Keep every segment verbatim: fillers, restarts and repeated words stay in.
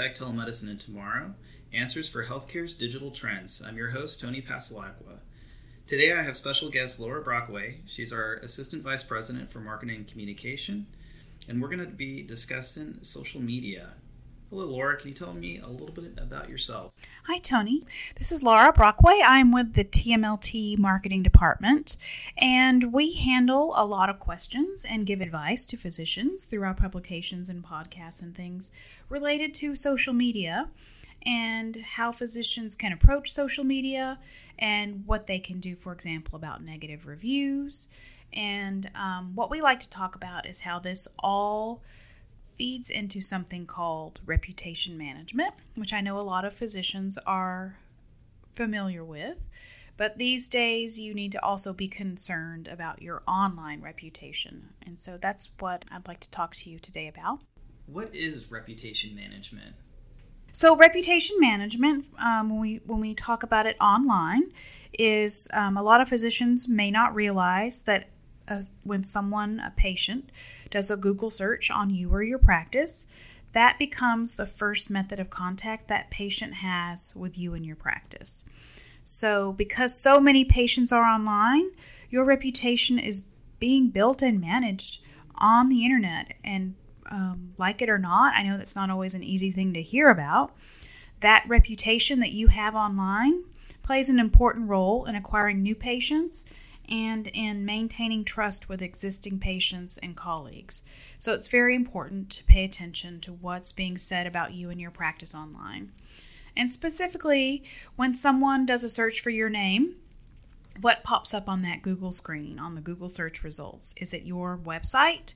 Tech, Telemedicine, and Tomorrow, Answers for Healthcare's Digital Trends. I'm your host, Tony Pasilacqua. Today I have special guest Laura Brockway. She's our Assistant Vice President for Marketing and Communication, and we're going to be discussing social media. Hello, Laura. Can you tell me a little bit about yourself? Hi, Tony. This is Laura Brockway. I'm with the T M L T Marketing Department, and we handle a lot of questions and give advice to physicians through our publications and podcasts and things related to social media and how physicians can approach social media and what they can do, for example, about negative reviews. And um, what we like to talk about is how this all feeds into something called reputation management, which I know a lot of physicians are familiar with. But these days, you need to also be concerned about your online reputation. And so that's what I'd like to talk to you today about. What is reputation management? So reputation management, um, when we when we talk about it online, is um, a lot of physicians may not realize that uh, when someone, a patient, does a Google search on you or your practice, that becomes the first method of contact that patient has with you and your practice. So because so many patients are online, your reputation is being built and managed on the internet. And um, like it or not, I know that's not always an easy thing to hear about. That reputation that you have online plays an important role in acquiring new patients and in maintaining trust with existing patients and colleagues. So it's very important to pay attention to what's being said about you and your practice online. And specifically, when someone does a search for your name, what pops up on that Google screen, on the Google search results? Is it your website?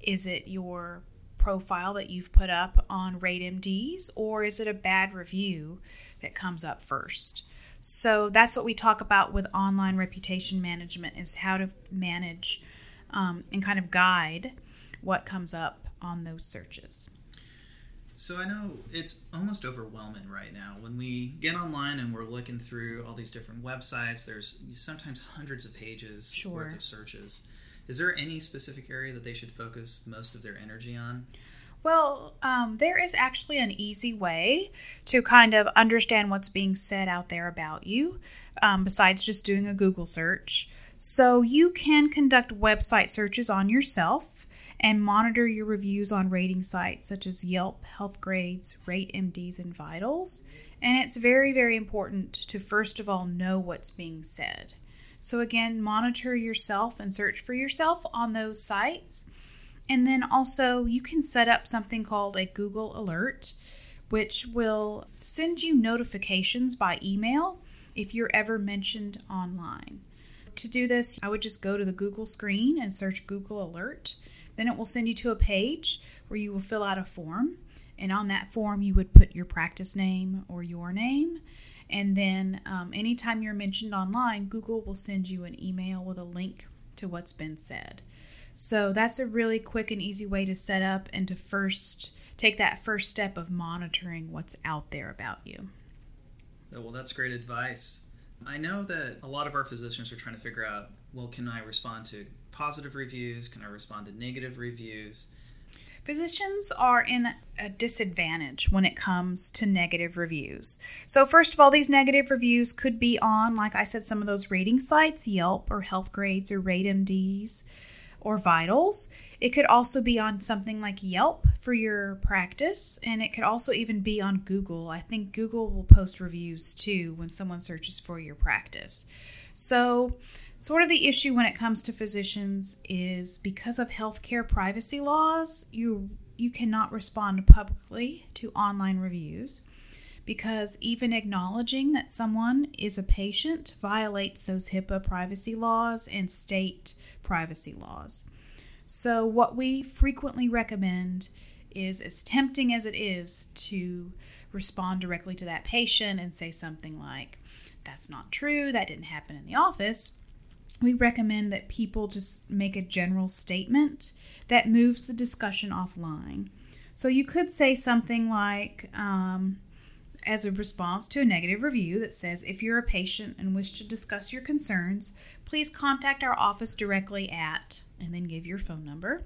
Is it your profile that you've put up on RateMDs? Or is it a bad review that comes up first? So that's what we talk about with online reputation management, is how to manage um, and kind of guide what comes up on those searches. So I know it's almost overwhelming right now. When we get online and we're looking through all these different websites, there's sometimes hundreds of pages Sure. worth of searches. Is there any specific area that they should focus most of their energy on? Well, um, there is actually an easy way to kind of understand what's being said out there about you, um, besides just doing a Google search. So you can conduct website searches on yourself and monitor your reviews on rating sites such as Yelp, Healthgrades, RateMDs, and Vitals. And it's very, very important to, first of all, know what's being said. So again, monitor yourself and search for yourself on those sites. And then also you can set up something called a Google Alert, which will send you notifications by email if you're ever mentioned online. To do this, I would just go to the Google screen and search Google Alert. Then it will send you to a page where you will fill out a form. And on that form, you would put your practice name or your name. And then um, anytime you're mentioned online, Google will send you an email with a link to what's been said. So that's a really quick and easy way to set up and to first take that first step of monitoring what's out there about you. Well, that's great advice. I know that a lot of our physicians are trying to figure out, well, can I respond to positive reviews? Can I respond to negative reviews? Physicians are in a disadvantage when it comes to negative reviews. So first of all, these negative reviews could be on, like I said, some of those rating sites, Yelp or Healthgrades or RateMDs. Or Vitals. It could also be on something like Yelp for your practice, and it could also even be on Google. I think Google will post reviews too when someone searches for your practice. So sort of the issue when it comes to physicians is because of healthcare privacy laws, you you cannot respond publicly to online reviews, because even acknowledging that someone is a patient violates those HIPAA privacy laws and state privacy laws. So what we frequently recommend is, as tempting as it is to respond directly to that patient and say something like, that's not true, that didn't happen in the office, we recommend that people just make a general statement that moves the discussion offline. So you could say something like, um, as a response to a negative review that says, if you're a patient and wish to discuss your concerns, please contact our office directly at, and then give your phone number.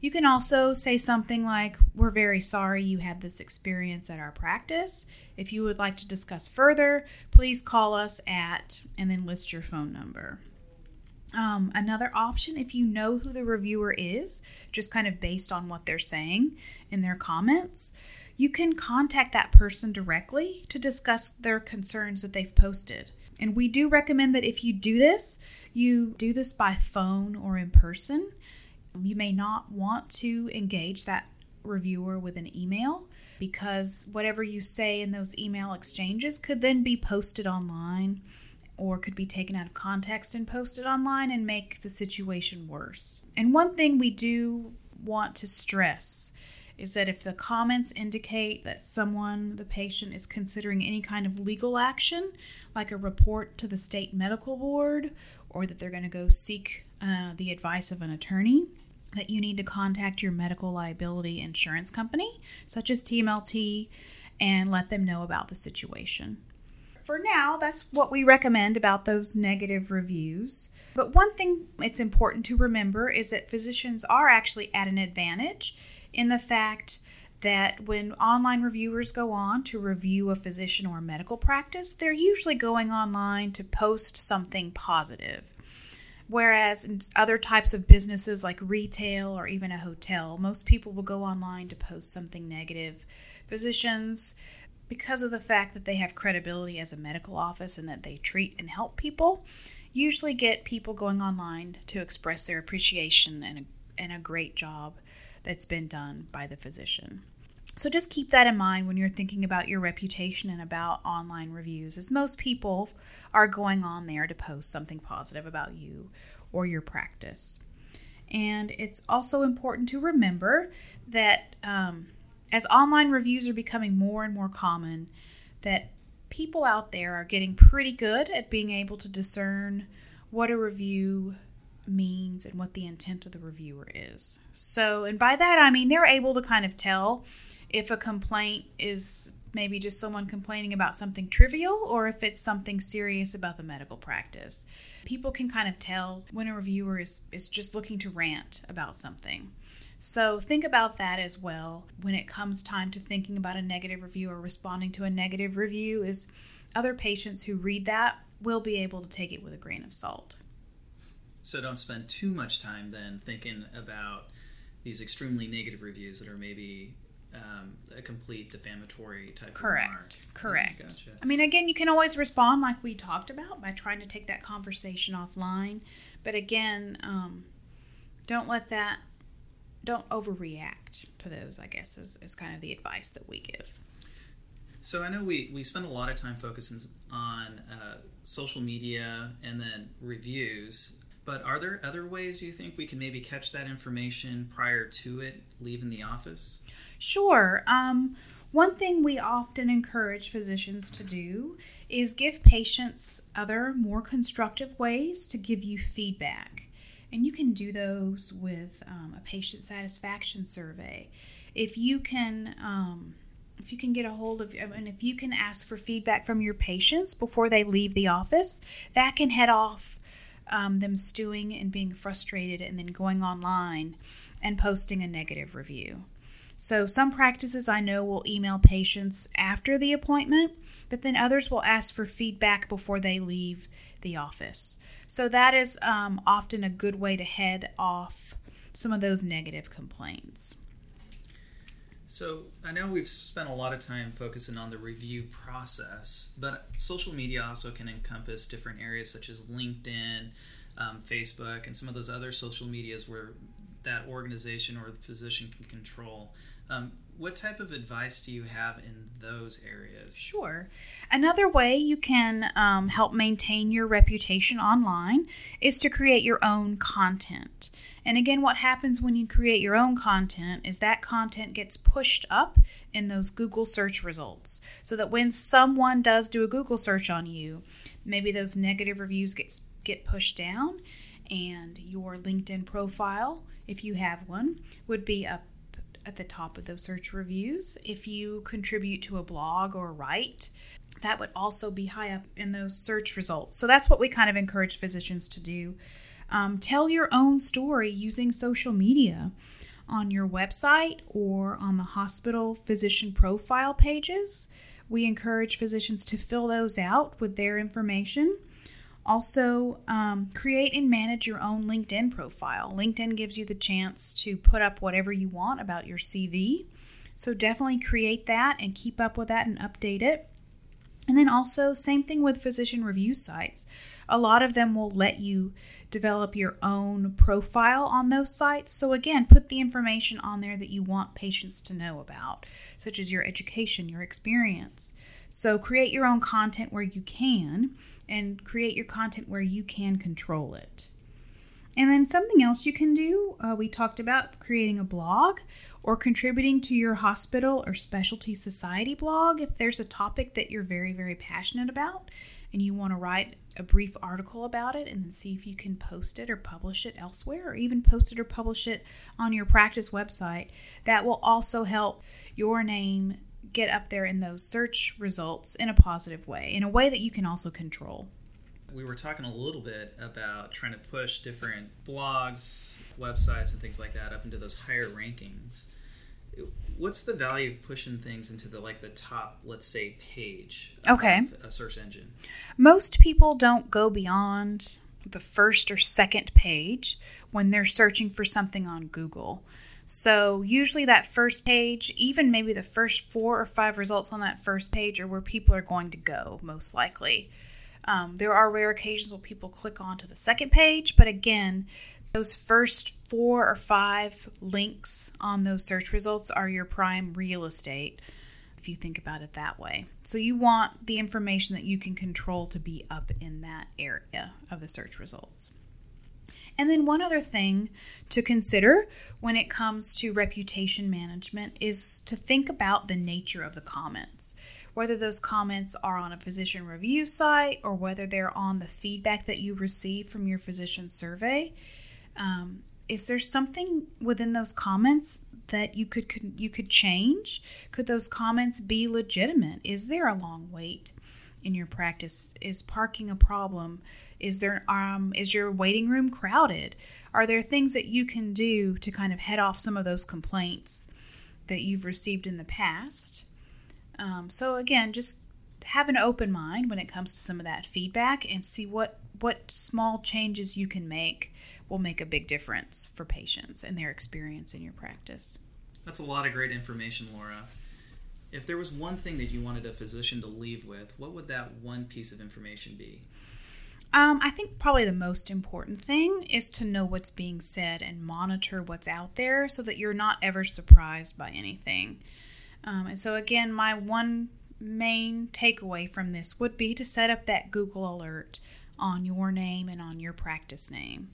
You can also say something like, we're very sorry you had this experience at our practice. If you would like to discuss further, please call us at, and then list your phone number. Um, another option, if you know who the reviewer is, just kind of based on what they're saying in their comments, you can contact that person directly to discuss their concerns that they've posted. And we do recommend that if you do this, you do this by phone or in person. You may not want to engage that reviewer with an email, because whatever you say in those email exchanges could then be posted online, or could be taken out of context and posted online and make the situation worse. And one thing we do want to stress is that if the comments indicate that someone, the patient, is considering any kind of legal action, like a report to the state medical board, or that they're going to go seek uh, the advice of an attorney, that you need to contact your medical liability insurance company, such as T M L T, and let them know about the situation. For now, that's what we recommend about those negative reviews. But one thing it's important to remember is that physicians are actually at an advantage in the fact that when online reviewers go on to review a physician or a medical practice, they're usually going online to post something positive. Whereas in other types of businesses like retail or even a hotel, most people will go online to post something negative. Physicians, because of the fact that they have credibility as a medical office and that they treat and help people, usually get people going online to express their appreciation and a, and a great job that's been done by the physician. So just keep that in mind when you're thinking about your reputation and about online reviews, as most people are going on there to post something positive about you or your practice. And it's also important to remember that um, as online reviews are becoming more and more common, that people out there are getting pretty good at being able to discern what a review means and what the intent of the reviewer is. So, and by that I mean they're able to kind of tell if a complaint is maybe just someone complaining about something trivial, or if it's something serious about the medical practice. People can kind of tell when a reviewer is, is just looking to rant about something. So think about that as well when it comes time to thinking about a negative review or responding to a negative review, is other patients who read that will be able to take it with a grain of salt. So don't spend too much time then thinking about these extremely negative reviews that are maybe um, a complete defamatory type Correct. Of remark. Correct. Gotcha. I mean, again, you can always respond like we talked about by trying to take that conversation offline. But again, um, don't let that Don't overreact to those, I guess, is, is kind of the advice that we give. So I know we, we spend a lot of time focusing on uh, social media and then reviews, but are there other ways you think we can maybe catch that information prior to it leaving the office? Sure. Um, one thing we often encourage physicians to do is give patients other more constructive ways to give you feedback. And you can do those with um, a patient satisfaction survey. If you can, um, if you can get a hold of, I mean, if you can ask for feedback from your patients before they leave the office, that can head off um, them stewing and being frustrated and then going online and posting a negative review. So some practices I know will email patients after the appointment, but then others will ask for feedback before they leave the office. So that is um, often a good way to head off some of those negative complaints. So I know we've spent a lot of time focusing on the review process, but social media also can encompass different areas such as LinkedIn, um, Facebook, and some of those other social medias where that organization or the physician can control. Um, what type of advice do you have in those areas? Sure. Another way you can um, help maintain your reputation online is to create your own content. And again, what happens when you create your own content is that content gets pushed up in those Google search results, so that when someone does do a Google search on you, maybe those negative reviews get, get pushed down, and your LinkedIn profile, if you have one, would be up at the top of those search reviews. If you contribute to a blog or write, that would also be high up in those search results. So that's what we kind of encourage physicians to do. Um, tell your own story using social media. on your website or on the hospital physician profile pages. We encourage physicians to fill those out with their information. Also, um, create and manage your own LinkedIn profile. LinkedIn gives you the chance to put up whatever you want about your C V. So definitely create that and keep up with that and update it. And then also, same thing with physician review sites. A lot of them will let you develop your own profile on those sites. So again, put the information on there that you want patients to know about, such as your education, your experience. So create your own content where you can, and create your content where you can control it. And then something else you can do, uh, we talked about creating a blog or contributing to your hospital or specialty society blog. If there's a topic that you're very, very passionate about and you want to write a brief article about it and then see if you can post it or publish it elsewhere, or even post it or publish it on your practice website, that will also help your name get up there in those search results in a positive way, in a way that you can also control. We were talking a little bit about trying to push different blogs, websites, and things like that up into those higher rankings. What's the value of pushing things into the like the top, let's say, page of okay. a search engine? Most people don't go beyond the first or second page when they're searching for something on Google. So usually that first page, even maybe the first four or five results on that first page are where people are going to go, most likely. Um, there are rare occasions where people click onto the second page, but again, those first four or five links on those search results are your prime real estate, if you think about it that way. So you want the information that you can control to be up in that area of the search results. And then one other thing to consider when it comes to reputation management is to think about the nature of the comments, whether those comments are on a physician review site or whether they're on the feedback that you receive from your physician survey. Um, is there something within those comments that you could, could you could change? Could those comments be legitimate? Is there a long wait in your practice? Is parking a problem? Is there um is your waiting room crowded? Are there things that you can do to kind of head off some of those complaints that you've received in the past? Um, so again, just have an open mind when it comes to some of that feedback and see what what small changes you can make will make a big difference for patients and their experience in your practice. That's a lot of great information, Laura. If there was one thing that you wanted a physician to leave with, what would that one piece of information be? Um, I think probably the most important thing is to know what's being said and monitor what's out there so that you're not ever surprised by anything. Um, and so again, my one main takeaway from this would be to set up that Google alert on your name and on your practice name.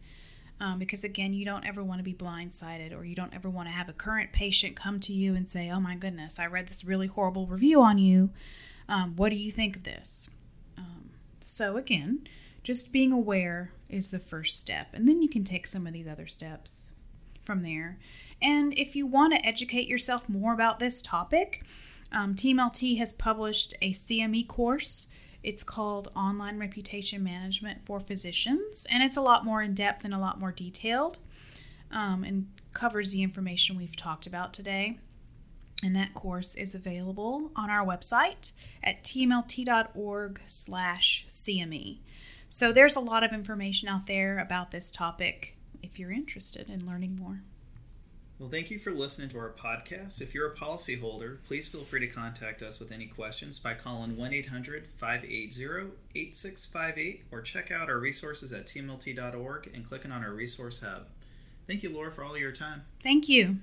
Um, because again, you don't ever want to be blindsided, or you don't ever want to have a current patient come to you and say, "Oh my goodness, I read this really horrible review on you. Um, what do you think of this?" Um, so again, just being aware is the first step, and then you can take some of these other steps from there. And if you want to educate yourself more about this topic, um, T M L T has published a C M E course. It's called Online Reputation Management for Physicians, and it's a lot more in-depth and a lot more detailed, um, and covers the information we've talked about today. And that course is available on our website at t m l t dot org slash c m e. So there's a lot of information out there about this topic if you're interested in learning more. Well, thank you for listening to our podcast. If you're a policyholder, please feel free to contact us with any questions by calling one eight hundred five eight zero eight six five eight or check out our resources at t m l t dot org and clicking on our resource hub. Thank you, Laura, for all your time. Thank you.